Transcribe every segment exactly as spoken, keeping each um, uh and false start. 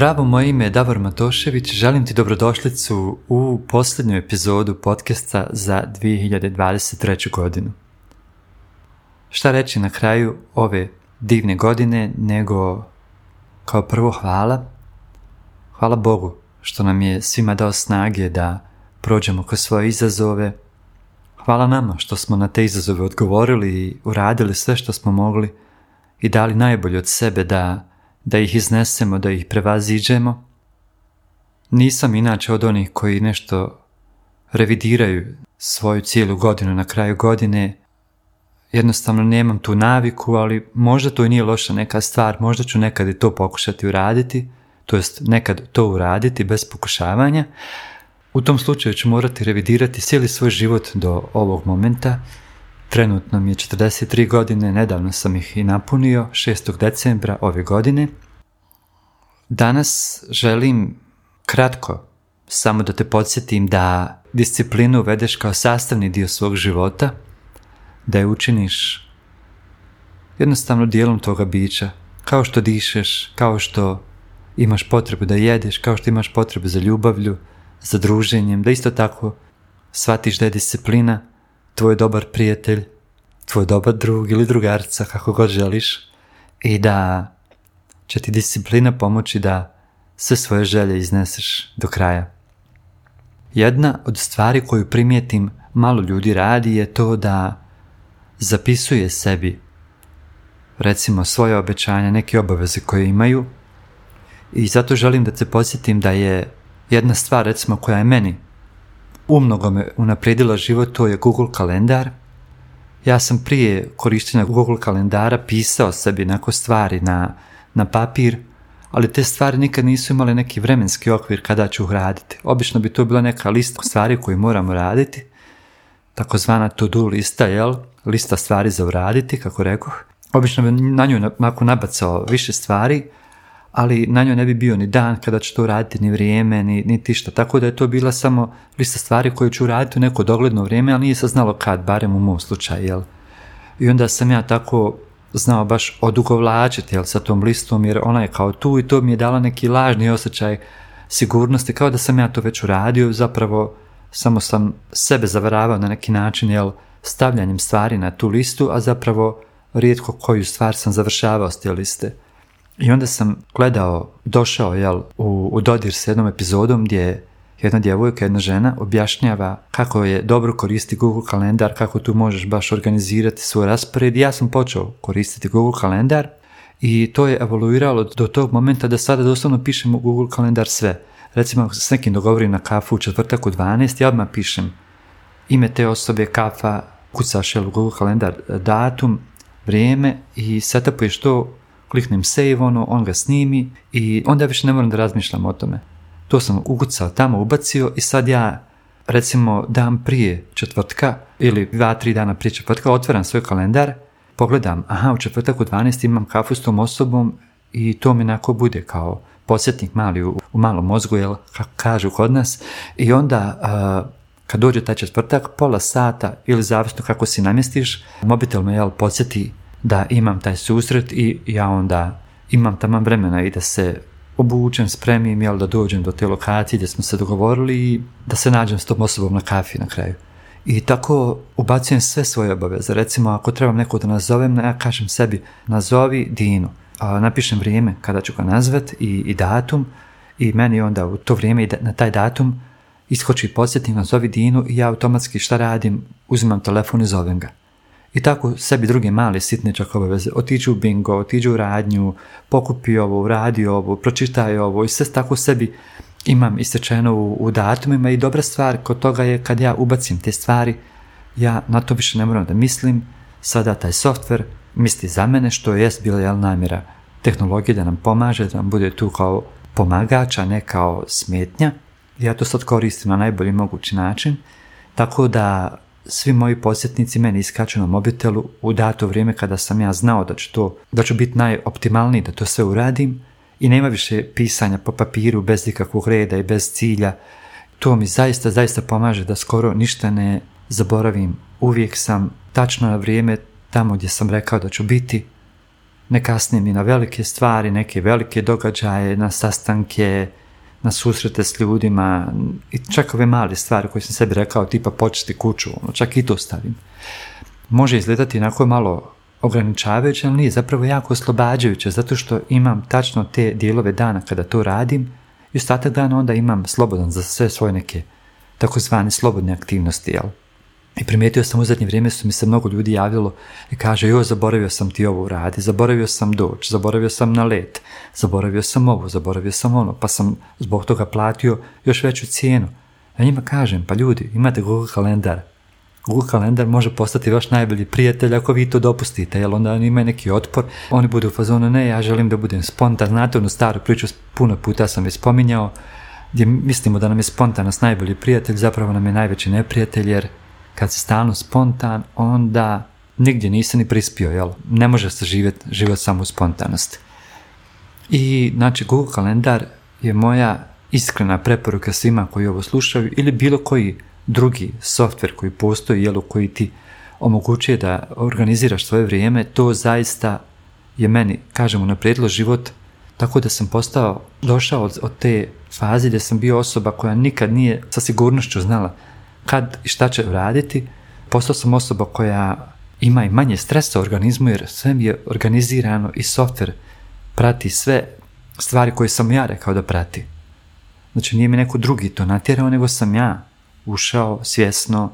Zdravo, moje ime je Davor Matošević, želim ti dobrodošlicu u posljednju epizodu podcasta za dvije hiljade dvadeset treću. godinu. Šta reći na kraju ove divne godine, nego kao prvo hvala. Hvala Bogu što nam je svima dao snage da prođemo kroz svoje izazove. Hvala nama što smo na te izazove odgovorili i uradili sve što smo mogli i dali najbolje od sebe da da ih iznesemo, da ih prevaziđemo. Nisam inače od onih koji nešto revidiraju svoju cijelu godinu na kraju godine. Jednostavno nemam tu naviku, ali možda to i nije loša neka stvar, možda ću nekad i to pokušati uraditi, to jest nekad to uraditi bez pokušavanja. U tom slučaju ću morati revidirati cijeli svoj život do ovog momenta. Trenutno mi je četrdeset tri godine, nedavno sam ih i napunio, šestog decembra ove godine. Danas želim kratko samo da te podsjetim da disciplinu uvedeš kao sastavni dio svog života, da je učiniš jednostavno dijelom toga bića, kao što dišeš, kao što imaš potrebu da jedeš, kao što imaš potrebu za ljubavlju, za druženjem, da isto tako shvatiš da je disciplina tvoj dobar prijatelj, tvoj dobar drug ili drugarca, kako god želiš, i da će ti disciplina pomoći da sve svoje želje izneseš do kraja. Jedna od stvari koju primijetim malo ljudi radi je to da zapisuje sebi, recimo, svoje obećanja, neke obaveze koje imaju, i zato želim da te podsjetim da je jedna stvar, recimo, koja je meni umnogo me unaprijedila život, to je Google kalendar. Ja sam prije korištenja Google kalendara pisao sebi neke stvari na, na papir, ali te stvari nikad nisu imale neki vremenski okvir kada ću raditi. Obično bi to bila neka lista stvari koju moramo raditi, takozvana to-do lista, jel? Lista stvari za uraditi, kako rekoh. Obično bi na nju mako nabacao više stvari, ali na njoj ne bi bio ni dan kada ću to raditi, ni vrijeme, ni, ni tišta. Tako da je to bila samo lista stvari koje ću raditi u neko dogledno vrijeme, ali nije se znalo kad, barem u mom slučaju, jel? I onda sam ja tako znao baš odugovlačiti, jel, sa tom listom, jer ona je kao tu, i to mi je dala neki lažni osjećaj sigurnosti, kao da sam ja to već uradio. Zapravo samo sam sebe zavaravao na neki način, jel, stavljanjem stvari na tu listu, a zapravo rijetko koju stvar sam završavao s te liste. I onda sam gledao, došao, jel, u, u dodir s jednom epizodom gdje jedna djevojka, jedna žena objašnjava kako je dobro koristiti Google kalendar, kako tu možeš baš organizirati svoj raspored. Ja sam počeo koristiti Google kalendar i to je evoluiralo do tog momenta da sada doslovno pišem u Google kalendar sve. Recimo, ako s nekim dogovorim na kafu u četvrtak u dvanaest, ja odmah pišem ime te osobe, kafa, kucaš, jel, u Google kalendar datum, vrijeme i setupuješ to. Kliknem save, ono, on ga snimi i onda više ne moram da razmišljam o tome. To sam ukucao tamo, ubacio i sad ja, recimo, dan prije četvrtka ili dva, tri dana prije četvrtka otvaram svoj kalendar, pogledam, aha, u četvrtak u dvanaest imam kafu s tom osobom i to mi onako bude kao podsjetnik mali u, u malom mozgu, jel, kako kažu kod nas. I onda, a, kad dođe taj četvrtak, pola sata ili zavisno kako si namjestiš, mobitel me, jel, podsjeti da imam taj susret i ja onda imam taman vremena i da se obučem, spremim, jel, da dođem do te lokacije gdje smo se dogovorili i da se nađem s tom osobom na kafi na kraju. I tako ubacujem sve svoje obaveze. Recimo, ako trebam nekog da nazovem, ja kažem sebi, nazovi Dinu. A, napišem vrijeme kada ću ga nazvat i, i datum, i meni onda u to vrijeme i da, na taj datum iskoči podsjetnik, nazovi Dinu, i ja automatski šta radim? Uzimam telefon i zovem ga. I tako sebi druge male sitničak obaveze, otiđu u bingo, otiđu u radnju, pokupi ovo, uradi ovo, pročitaj ovo, i sve tako sebi imam istečeno u, u datumima. I dobra stvar kod toga je kad ja ubacim te stvari, ja na to više ne moram da mislim, sada taj softver misli za mene, što jest bila, jel, namjera tehnologije da nam pomaže, da nam bude tu kao pomagač, a ne kao smetnja. Ja to sad koristim na najbolji mogući način, tako da svi moji podsjetnici meni iskaču na mobitelu u dato vrijeme kada sam ja znao da ću, to, da ću biti najoptimalniji, da to sve uradim, i nema više pisanja po papiru bez nikakvog reda i bez cilja. To mi zaista, zaista pomaže da skoro ništa ne zaboravim. Uvijek sam tačno na vrijeme tamo gdje sam rekao da ću biti. ne kasnim ni na velike stvari, neke velike događaje, na sastanke, na susrete s ljudima i čak ove male stvari koje sam sebi rekao, tipa početi kuću, ono, čak i to stavim. Može izgledati onako malo ograničavajuće, ali nije, zapravo jako oslobađajuće, zato što imam tačno te dijelove dana kada to radim i ostatak dana onda imam slobodan za sve svoje neke takozvane slobodne aktivnosti, jel? I primijetio sam u zadnje vrijeme su mi se mnogo ljudi javilo i kaže, joj, zaboravio sam ti ovo uradi, zaboravio sam doći, zaboravio sam na let, zaboravio sam ovo, zaboravio sam ono, pa sam zbog toga platio još veću cijenu. Ja njima kažem, pa ljudi, imate Google kalendar. Google kalendar može postati vaš najbolji prijatelj ako vi to dopustite, jer onda imaju neki otpor, oni budu u fazonu, ne, ja želim da budem spontan. Znate onu staru priču, puno puta sam je spominjao, gdje mislimo da nam je spontanost najbolji prijatelj, zapravo nam je najveći neprijatelj, jer kad si stalno spontan, onda nigdje nisi ni prispio, jel? Ne može se živjeti život samo u spontanosti. I, znači, Google kalendar je moja iskrena preporuka svima koji ovo slušaju ili bilo koji drugi softver koji postoji, jel, koji ti omogućuje da organiziraš svoje vrijeme. To zaista je meni, kažem, unaprijedilo život, tako da sam postao, došao od, od te faze gdje sam bio osoba koja nikad nije sa sigurnošću znala kad i šta će raditi. Postao sam osoba koja ima i manje stresa u organizmu, jer sve mi je organizirano i softver prati sve stvari koje sam ja rekao da prati. Znači, nije mi neko drugi to natjerao, nego sam ja ušao svjesno,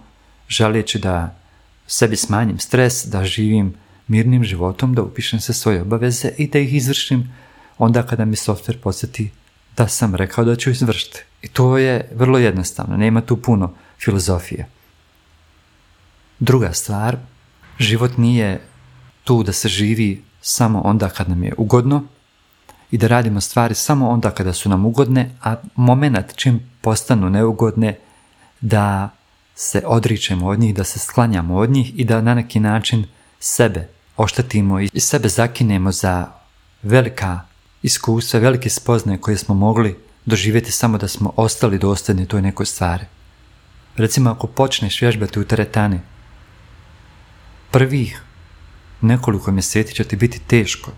želeći da sebi smanjim stres, da živim mirnim životom, da upišem se svoje obaveze i da ih izvršim onda kada mi softver podsjeti da sam rekao da ću izvršiti. I to je vrlo jednostavno, nema tu puno filozofije. Druga stvar, život nije tu da se živi samo onda kad nam je ugodno i da radimo stvari samo onda kada su nam ugodne, a moment čim postanu neugodne da se odričemo od njih, da se sklanjamo od njih i da na neki način sebe oštetimo i sebe zakinemo za velika iskustva, velike spoznaje koje smo mogli doživjeti samo da smo ostali dosljedni toj nekoj stvari. Recimo, ako počneš vježbati u teretani, prvih nekoliko mjeseci će ti biti teško.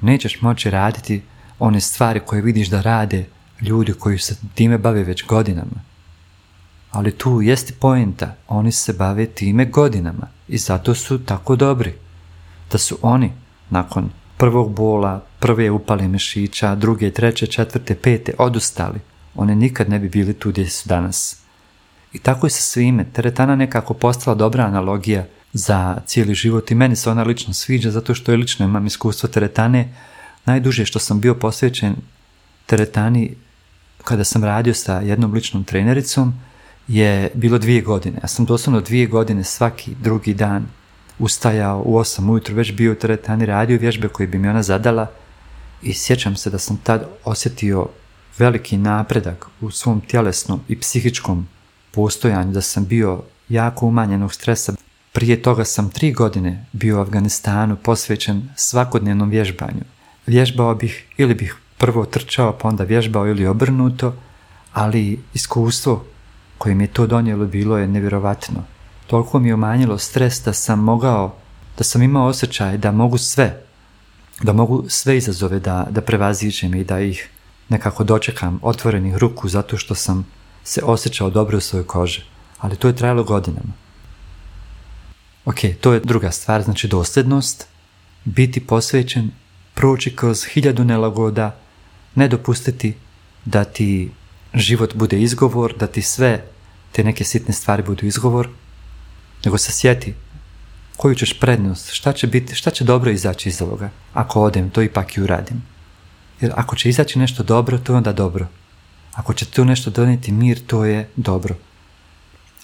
Nećeš moći raditi one stvari koje vidiš da rade ljudi koji se time bave već godinama. Ali tu jeste poenta, oni se bave time godinama i zato su tako dobri. Da su oni, nakon prvog bola, prve upale mišića, druge, treće, četvrte, pete, odustali, one nikad ne bi bili tu gdje su danas. I tako je sa svime. Teretana nekako postala dobra analogija za cijeli život i meni se ona lično sviđa, zato što je lično imam iskustvo teretane. Najduže što sam bio posvećen teretani kada sam radio sa jednom ličnom trenericom je bilo dvije godine. Ja sam doslovno dvije godine svaki drugi dan ustajao u osam ujutro, već bio u teretani, radio vježbe koje bi mi ona zadala i sjećam se da sam tad osjetio veliki napredak u svom tjelesnom i psihičkom postojanju, da sam bio jako umanjenog stresa. Prije toga sam tri godine bio u Afganistanu posvećen svakodnevnom vježbanju. Vježbao bih, ili bih prvo trčao pa onda vježbao ili obrnuto, ali iskustvo koje mi je to donijelo bilo je nevjerovatno. Toliko mi je umanjilo stres da sam mogao, da sam imao osjećaj da mogu sve, da mogu sve izazove da, da prevaziđem i da ih nekako dočekam otvorenih ruku, zato što sam se osjećao dobro u svojoj koži, ali to je trajalo godinama. Ok, to je druga stvar, znači dosljednost, biti posvećen, proći kroz hiljadu nelagoda, ne dopustiti da ti život bude izgovor, da ti sve te neke sitne stvari budu izgovor, nego se sjeti koju ćeš prednost, šta će biti, šta će dobro izaći iz ovoga, ako odem, to ipak i uradim. Jer ako će izaći nešto dobro, to je onda dobro. Ako će tu nešto donijeti mir, to je dobro.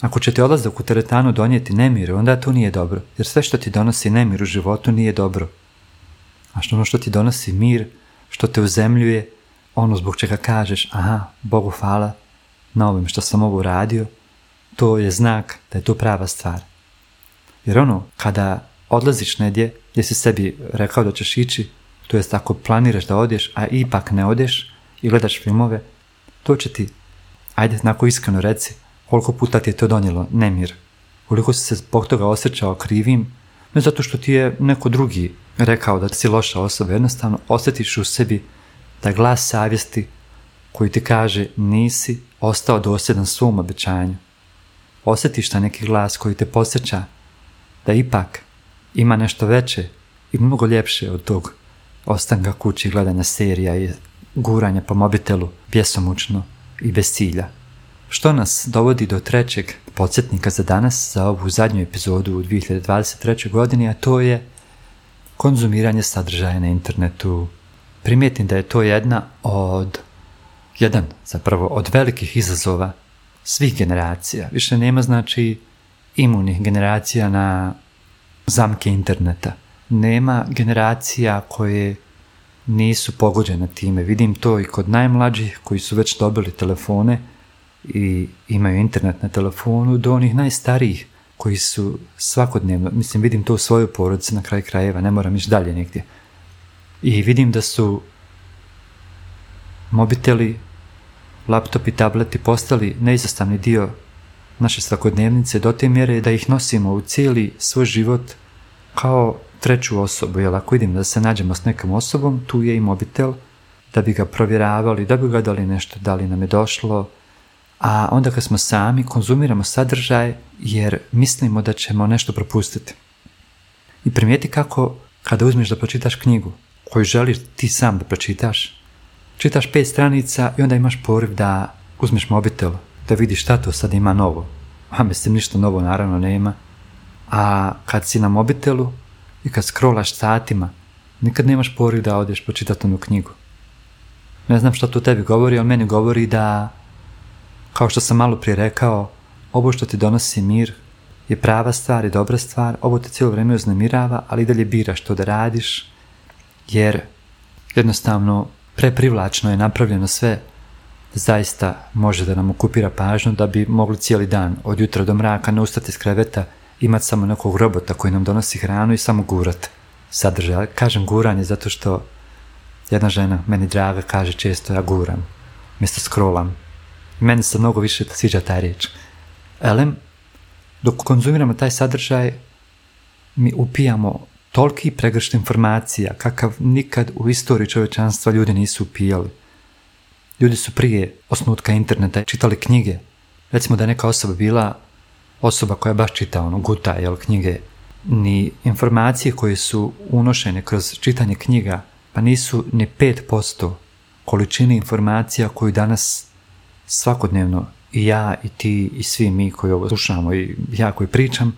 Ako će ti odlazak u teretanu donijeti nemir, onda to nije dobro. Jer sve što ti donosi nemir u životu nije dobro. A što ono što ti donosi mir, što te uzemljuje, ono zbog čega kažeš, aha, Bogu hvala na ovim što sam ovo radio, to je znak da je to prava stvar. Jer ono, kada odlaziš negdje, gdje si sebi rekao da ćeš ići, to jest ako planiraš da odeš, a ipak ne odeš i gledaš filmove, to će ti, ajde, onako iskreno reci, koliko puta ti je to donijelo nemir. Koliko si se zbog toga osjećao krivim, ne zato što ti je neko drugi rekao da si loša osoba, jednostavno osjetiš u sebi da glas savjesti koji ti kaže nisi ostao dosljedan svom obećanju. Osjetiš da neki glas koji te podsjeća da ipak ima nešto veće i mnogo ljepše od tog ostanka kući, gledanja serija i guranja po mobitelu bjesomučno i bez cilja. Što nas dovodi do trećeg podsjetnika za danas, za ovu zadnju epizodu u dvije hiljade dvadeset trećoj godini, a to je konzumiranje sadržaja na internetu. Primijetim da je to jedna od, jedan zapravo od velikih izazova svih generacija. Više nema znači imunih generacija na zamke interneta. Nema generacija koje nisu pogođene time. Vidim to i kod najmlađih koji su već dobili telefone i imaju internet na telefonu, do onih najstarijih koji su svakodnevno, mislim vidim to u svojoj porodici na kraju krajeva, ne moram ići dalje negdje. I vidim da su mobiteli, laptopi, tableti postali neizostavni dio naše svakodnevnice do te mjere da ih nosimo u cijeli svoj život kao treću osobu, jer ako idem da se nađemo s nekom osobom, tu je i mobitel, da bi ga provjeravali, da bi gledali nešto, da li nam je došlo, a onda kad smo sami, konzumiramo sadržaj jer mislimo da ćemo nešto propustiti. I primijeti kako kada uzmeš da pročitaš knjigu koju želiš ti sam da pročitaš, čitaš pet stranica i onda imaš poriv da uzmeš mobitel, da vidiš šta to sad ima novo. A mislim, ništa novo naravno nema. A kad si na mobitelu i kad scrollaš satima, nikad nemaš poriv da odeš pročitati onu knjigu. Ne znam što to tebi govori, ali meni govori da, kao što sam malo prije rekao, ovo što ti donosi mir je prava stvar i dobra stvar, ovo te cijelo vrijeme uznemirava, ali i dalje biraš to da radiš, jer jednostavno preprivlačno je napravljeno sve, zaista može da nam okupira pažnju da bi mogli cijeli dan, od jutra do mraka, ne ustati iz kreveta, imati samo nekog robota koji nam donosi hranu i samo gurat sadržaj. Kažem guranje zato što jedna žena, meni draga, kaže često ja guram, mjesto scrollam. Meni se mnogo više sviđa ta riječ. Elem, dok konzumiramo taj sadržaj, mi upijamo toliki pregršt informacija kakav nikad u istoriji čovječanstva ljudi nisu upijali. Ljudi su prije osnutka interneta čitali knjige. Recimo da je neka osoba bila osoba koja baš čita ono guta, jel, knjige. Ni informacije koje su unošene kroz čitanje knjiga pa nisu ni pet posto količine informacija koju danas svakodnevno i ja i ti i svi mi koji ovo slušamo i ja koji pričam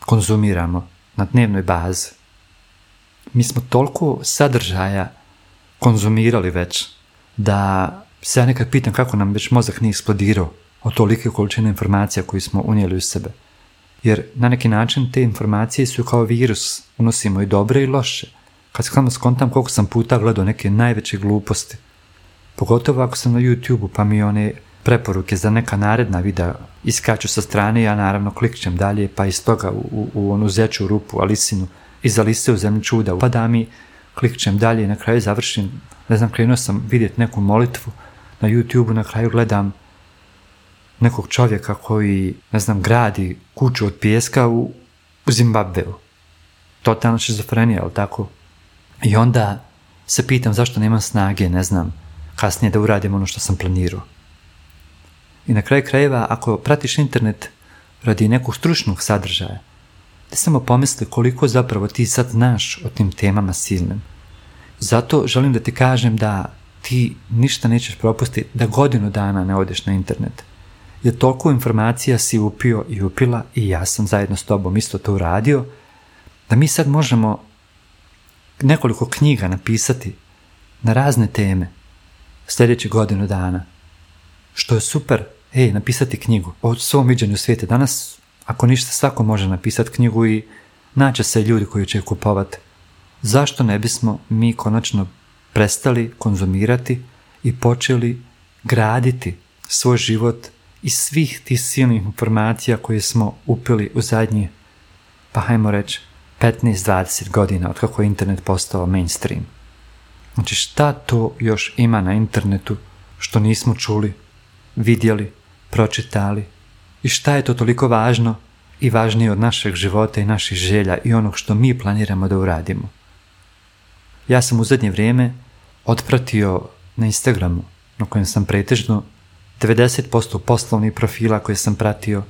konzumiramo na dnevnoj bazi. Mi smo toliko sadržaja konzumirali već da se ja nekad pitam kako nam već mozak nije eksplodirao od tolike količine informacija koje smo unijeli u sebe. Jer na neki način te informacije su kao virus, unosimo i dobre i loše. Kad sam skontam koliko sam puta gledao neke najveće gluposti, pogotovo ako sam na YouTubeu pa mi one preporuke za neka naredna videa iskaču sa strane, ja naravno klikćem dalje pa iz toga u, u, u onu zeću rupu, Alisinu, iza liste u zemlji čuda upada mi, klikćem dalje i na kraju završim, ne znam, krenuo sam vidjeti neku molitvu na YouTubeu, na kraju gledam nekog čovjeka koji, ne znam, gradi kuću od pijeska u, u Zimbabveu. Totalna šizofrenija, ali tako? I onda se pitam zašto nemam snage, ne znam, kasnije da uradim ono što sam planirao. I na kraju krajeva, ako pratiš internet radi nekog stručnog sadržaja, ti samo pomisli koliko zapravo ti sad znaš o tim temama silnim. Zato želim da ti kažem da ti ništa nećeš propustiti, da godinu dana ne odeš na internet. Jer toliko informacija si upio i upila, i ja sam zajedno s tobom isto to uradio, da mi sad možemo nekoliko knjiga napisati na razne teme sljedeće godinu dana. Što je super, ej, napisati knjigu o svom viđenju svijeta. Danas, ako ništa, svako može napisati knjigu i naće se ljudi koji će kupovati. Zašto ne bismo mi konačno prestali konzumirati i počeli graditi svoj život iz svih tih silnih informacija koje smo upili u zadnjih, pa hajmo reći, petnaest do dvadeset godina od kako je internet postao mainstream. Znači, šta to još ima na internetu što nismo čuli, vidjeli, pročitali, i šta je to toliko važno i važnije od našeg života i naših želja i onog što mi planiramo da uradimo? Ja sam u zadnje vrijeme otpratio na Instagramu, na kojem sam pretežno, devedeset posto poslovnih profila koje sam pratio,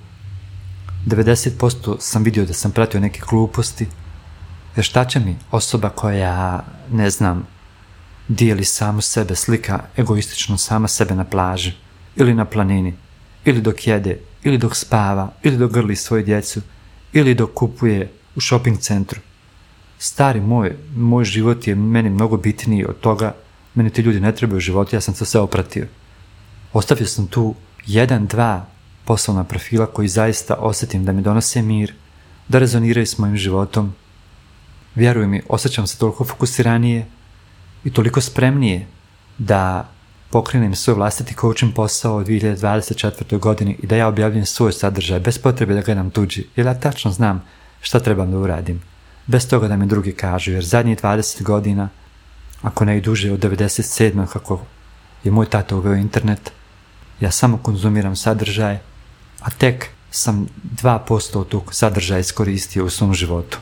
devedeset posto sam vidio da sam pratio neke gluposti, jer šta će mi osoba koja, ne znam, dijeli samu sebe, slika egoistično sama sebe na plaži, ili na planini, ili dok jede, ili dok spava, ili dok grli svoju djecu, ili dok kupuje u shopping centru. Stari moj, moj život je meni mnogo bitniji od toga, meni ti ljudi ne trebaju u životu, ja sam to sve opratio. Ostavio sam tu jedan, dva poslovna profila koji zaista osjetim da mi donose mir, da rezoniraju s mojim životom. Vjeruj mi, osjećam se toliko fokusiranije i toliko spremnije da pokrenem svoj vlastiti coaching posao u dvije hiljade dvadeset četvrtoj. godini i da ja objavljam svoj sadržaj bez potrebe da gledam tuđi, jer ja tačno znam šta trebam da uradim, bez toga da mi drugi kažu, jer zadnjih dvadeset godina, ako ne i duže od devedeset sedme kako je moj tata uveo internet, ja samo konzumiram sadržaje, a tek sam dva posto od tog sadržaja iskoristio u svom životu.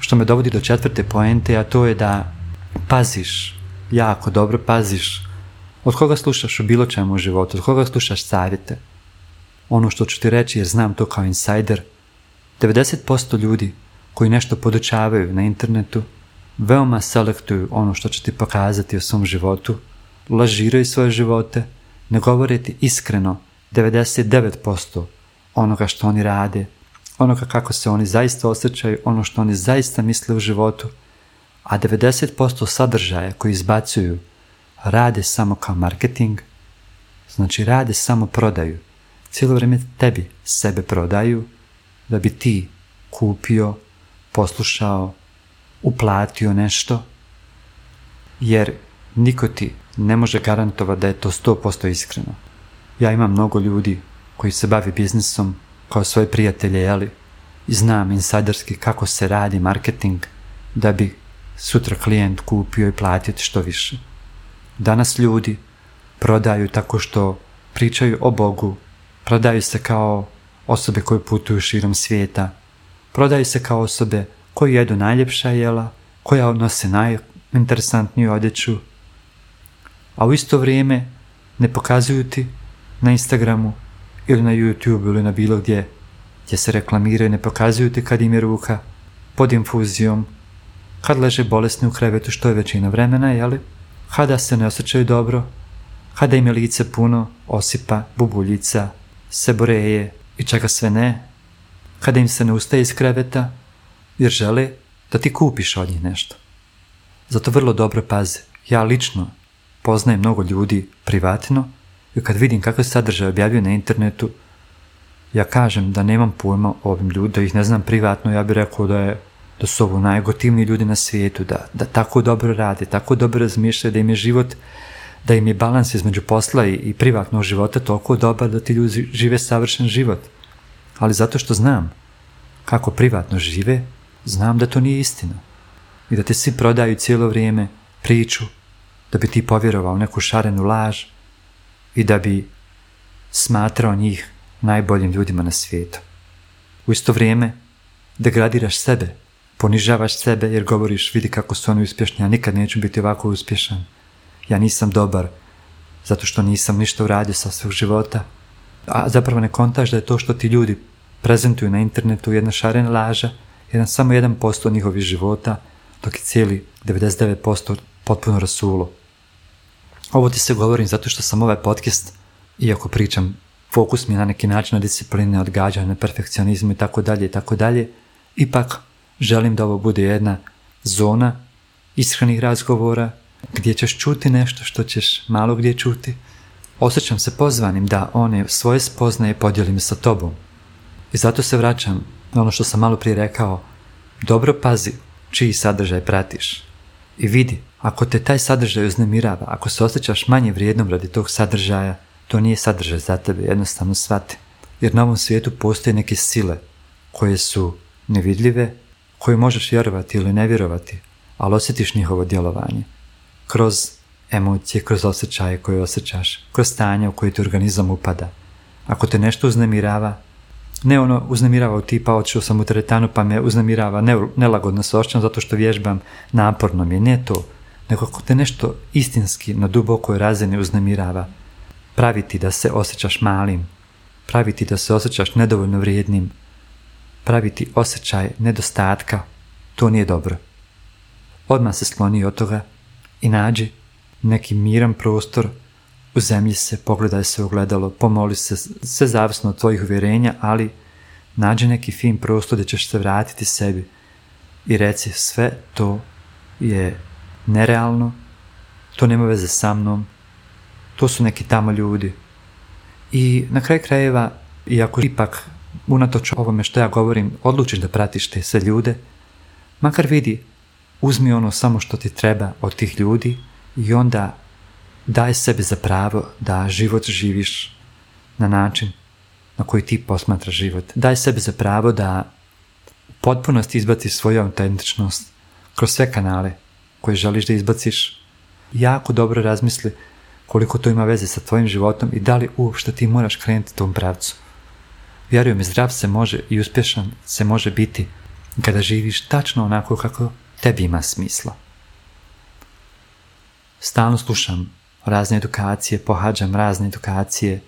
Što me dovodi do četvrte poente, a to je da paziš, jako dobro paziš, od koga slušaš u bilo čemu u životu, od koga slušaš savjete. Ono što ću ti reći, jer znam to kao insajder, devedeset posto ljudi koji nešto podučavaju na internetu veoma selektuju ono što će ti pokazati o svom životu, lažiraju svoje živote, ne govore ti iskreno devedeset devet posto onoga što oni rade, onoga kako se oni zaista osjećaju, ono što oni zaista misle u životu, a devedeset posto sadržaja koji izbacuju rade samo kao marketing, znači rade samo prodaju. Cijelo vrijeme tebi sebe prodaju da bi ti kupio, poslušao, uplatio nešto, jer niko ti ne može garantovati da je to sto posto iskreno. Ja imam mnogo ljudi koji se bavi biznisom kao svoje prijatelje, jeli? I znam insajderski kako se radi marketing da bi sutra klijent kupio i platio što više. Danas ljudi prodaju tako što pričaju o Bogu, prodaju se kao osobe koje putuju širom svijeta, prodaju se kao osobe koje jedu najljepša jela, koja odnose najinteresantniju odjeću, a u isto vrijeme ne pokazuju ti na Instagramu ili na YouTube ili na bilo gdje gdje se reklamiraju, ne pokazuju ti kad im je ruka pod infuzijom, kad leže bolesni u krevetu, što je većina vremena, jeli? Kada se ne osjećaju dobro, kada im je lice puno osipa, bubuljica, seboreje i čega sve ne, kada im se ne ustaje iz kreveta, jer žele da ti kupiš od njih nešto. Zato vrlo dobro paze. Ja lično poznajem mnogo ljudi privatno i kad vidim kakve sadržaje objavljuju na internetu, ja kažem da nemam pojma o ovim ljudima, da ih ne znam privatno, ja bih rekao da je da su ovo najgotivniji ljudi na svijetu, da, da tako dobro rade, tako dobro razmišljaju, da im je život, da im je balans između posla i, i privatnog života toliko dobar da ti ljudi žive savršen život. Ali zato što znam kako privatno žive, znam da to nije istina. I da te svi prodaju cijelo vrijeme priču, da bi ti povjerovao neku šarenu laž i da bi smatrao njih najboljim ljudima na svijetu. U isto vrijeme degradiraš sebe, ponižavaš sebe jer govoriš vidi kako su oni uspješni, ja nikad neću biti ovako uspješan, ja nisam dobar zato što nisam ništa uradio sa svog života, a zapravo ne kontaš da je to što ti ljudi prezentuju na internetu jedna šarena laža, jedan samo jedan posto njihovih života, dok je cijeli devedeset devet posto potpuno rasulo. Ovo ti se govorim zato što sam ovaj podcast, iako pričam, fokus mi je na neki način na discipline, odgađanje, na perfekcionizmu i tako dalje i tako dalje, ipak želim da ovo bude jedna zona iskrenih razgovora gdje ćeš čuti nešto što ćeš malo gdje čuti. Osjećam se pozvanim da one svoje spoznaje podijelim sa tobom. I zato se vraćam na ono što sam malo prije rekao. Dobro pazi čiji sadržaj pratiš. I vidi, ako te taj sadržaj uznemirava, ako se osjećaš manje vrijednom radi tog sadržaja, to nije sadržaj za tebe, jednostavno shvati. Jer na ovom svijetu postoje neke sile koje su nevidljive, koje možeš vjerovati ili ne vjerovati, ali osjetiš njihovo djelovanje. Kroz emocije, kroz osjećaje koje osjećaš, kroz stanje u koje ti organizam upada. Ako te nešto uznemirava, ne ono uznemiravao tipa, otišao sam u teretanu pa me uznemirava ne, nelagodno se osjećam zato što vježbam, naporno mi je, ne to, nego ako te nešto istinski na dubokoj razini uznemirava, pravi ti da se osjećaš malim, pravi ti da se osjećaš nedovoljno vrijednim, pravi ti osjećaj nedostatka, to nije dobro. Odmah se sloni od toga i nađi neki miran prostor, u zemlji se, pogledaj se u ogledalo, pomoli se, sve zavisno od tvojih uvjerenja, ali nađi neki fin prostor gdje ćeš se vratiti sebi i reci sve to je nerealno, to nema veze sa mnom, to su neki tamo ljudi. I na kraju krajeva, iako ipak unatoč ovome što ja govorim, odlučiš da pratiš te sve ljude, makar vidi, uzmi ono samo što ti treba od tih ljudi i onda daj sebi za pravo da život živiš na način na koji ti posmatraš život. Daj sebi za pravo da u potpunosti izbaciš svoju autentičnost kroz sve kanale koje želiš da izbaciš. Jako dobro razmisli koliko to ima veze sa tvojim životom i da li uopšte ti moraš krenuti tom pravcu. Vjerujem mi, zdrav se može i uspješan se može biti kada živiš tačno onako kako tebi ima smisla. Stalno slušam razne edukacije, pohađam razne edukacije.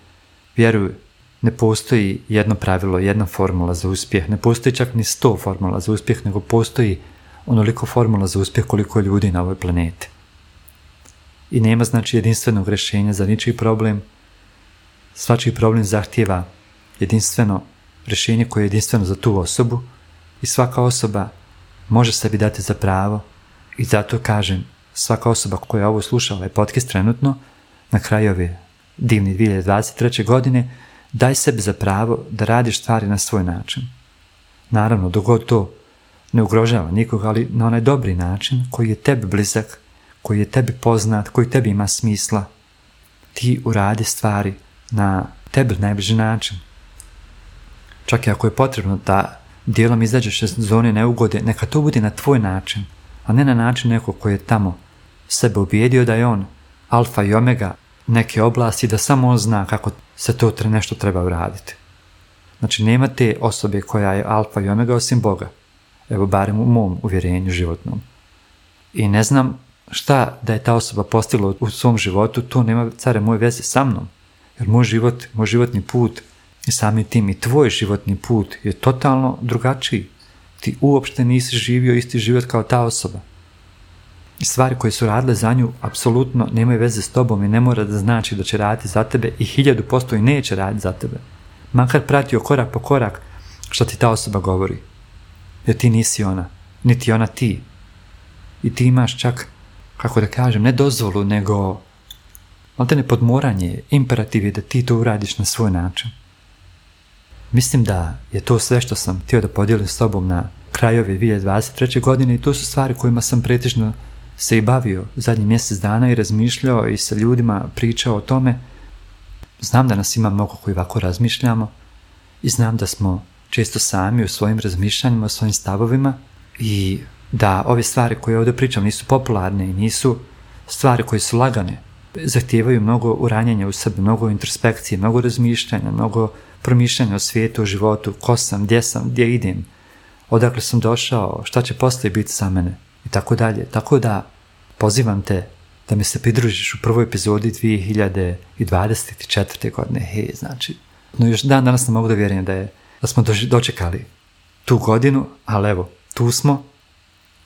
Vjeruj, ne postoji jedno pravilo, jedna formula za uspjeh. Ne postoji čak ni sto formula za uspjeh, nego postoji onoliko formula za uspjeh koliko je ljudi na ovoj planeti. I nema znači jedinstvenog rješenja za ničiji problem. Svačiji problem zahtjeva jedinstveno rješenje koje je jedinstveno za tu osobu i svaka osoba može sebi dati za pravo i zato kažem, svaka osoba koja je ovo slušala je podcast trenutno, na kraju ove divne dvadeset treće godine, daj sebi za pravo da radiš stvari na svoj način. Naravno, dogod to ne ugrožava nikoga, ali na onaj dobri način koji je tebi blizak, koji je tebi poznat, koji tebi ima smisla. Ti uradi stvari na tebi najbliži način. Čak i ako je potrebno da dijelom izađeš iz zone neugode, neka to bude na tvoj način, a ne na način nekog koji je tamo sebe ubijedio da je on alfa i omega neke oblasti, da samo on zna kako se to tre, nešto treba uraditi. Znači, nema te osobe koja je alfa i omega osim Boga. Evo, barem u mom uvjerenju životnom. I ne znam šta da je ta osoba postigla u svom životu, to nema, care moje, veze sa mnom. Jer moj život, moj životni put i samim tim i tvoj životni put je totalno drugačiji. Ti uopšte nisi živio isti život kao ta osoba. Stvari koje su radile za nju apsolutno nemaju veze s tobom i ne mora da znači da će raditi za tebe i hiljadu posto i neće raditi za tebe. Makar pratio korak po korak što ti ta osoba govori. Jer ti nisi ona, niti ona ti. I ti imaš čak, kako da kažem, ne dozvolu, nego maltene podmoranje, imperativ je da ti to uradiš na svoj način. Mislim da je to sve što sam htio da podijelim s tobom na kraju ove dvadeset treće godine i to su stvari kojima sam pretežno se i bavio zadnji mjesec dana i razmišljao i sa ljudima pričao o tome. Znam da nas ima mnogo koji ovako razmišljamo i znam da smo često sami u svojim razmišljanjima, u svojim stavovima i da ove stvari koje ovdje pričam nisu popularne i nisu stvari koje su lagane. Zahtijevaju mnogo uranjanja u sebi, mnogo introspekcije, mnogo razmišljanja, mnogo promišljanja o svijetu, o životu, ko sam, gdje sam, gdje idem, odakle sam došao, šta će poslije biti sa mene i tako dalje. Tako da pozivam te da mi se pridružiš u prvoj epizodi dvije hiljade dvadeset četvrte. godine. Hej, znači, no još dan danas ne mogu da vjerujem da, je, da smo dočekali tu godinu, ali evo, tu smo,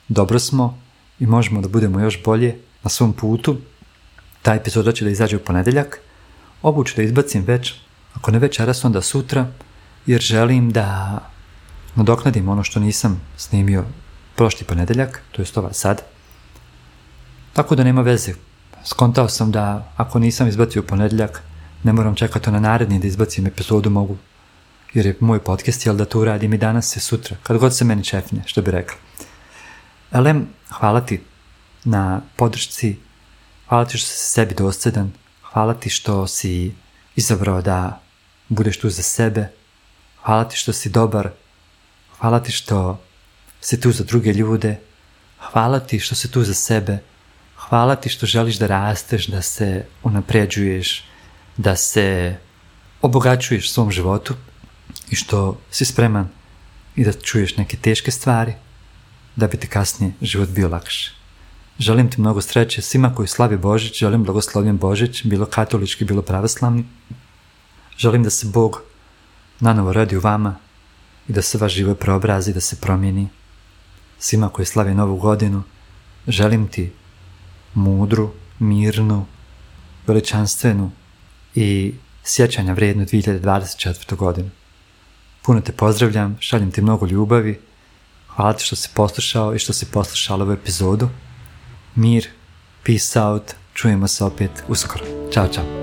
dobro smo i možemo da budemo još bolje na svom putu. Ta epizoda će da izađe u ponedjeljak. Ovu ću da izbacim već, ako ne večeras, onda sutra, jer želim da nadoknadim ono što nisam snimio prošli ponedjeljak, to je ova sad. Tako da nema veze. Skontao sam da ako nisam izbacio u ponedjeljak, ne moram čekati na naredni da izbacim epizodu, mogu. Jer je moj podcast, jel da to uradim i danas i sutra, kad god se meni čefne, što bi rekla. Elem, hvala ti na podršci, hvala ti što si sebi dosljedan, hvala ti što si izabrao da budeš tu za sebe, hvala ti što si dobar, hvala ti što si tu za druge ljude, hvala ti što si tu za sebe, hvala ti što želiš da rasteš, da se unapređuješ, da se obogaćuješ u svom životu i što si spreman i da čuješ neke teške stvari da bi ti kasnije život bio lakši. Želim ti mnogo sreće svima koji slavi Božić, želim blagoslovljen Božić, bilo katolički, bilo pravoslavni. Želim da se Bog nanovo radi u vama i da se vaš život preobrazi, da se promijeni. Svima koji slavi Novu godinu, želim ti mudru, mirnu, veličanstvenu i sjećanja vrijednu dvije hiljade dvadeset četvrtu. godinu. Puno te pozdravljam, šaljem ti mnogo ljubavi, hvala ti što si poslušao i što si poslušala ovu epizodu. Mir, peace out, čujemo se opet uskoro. Ćao, čao.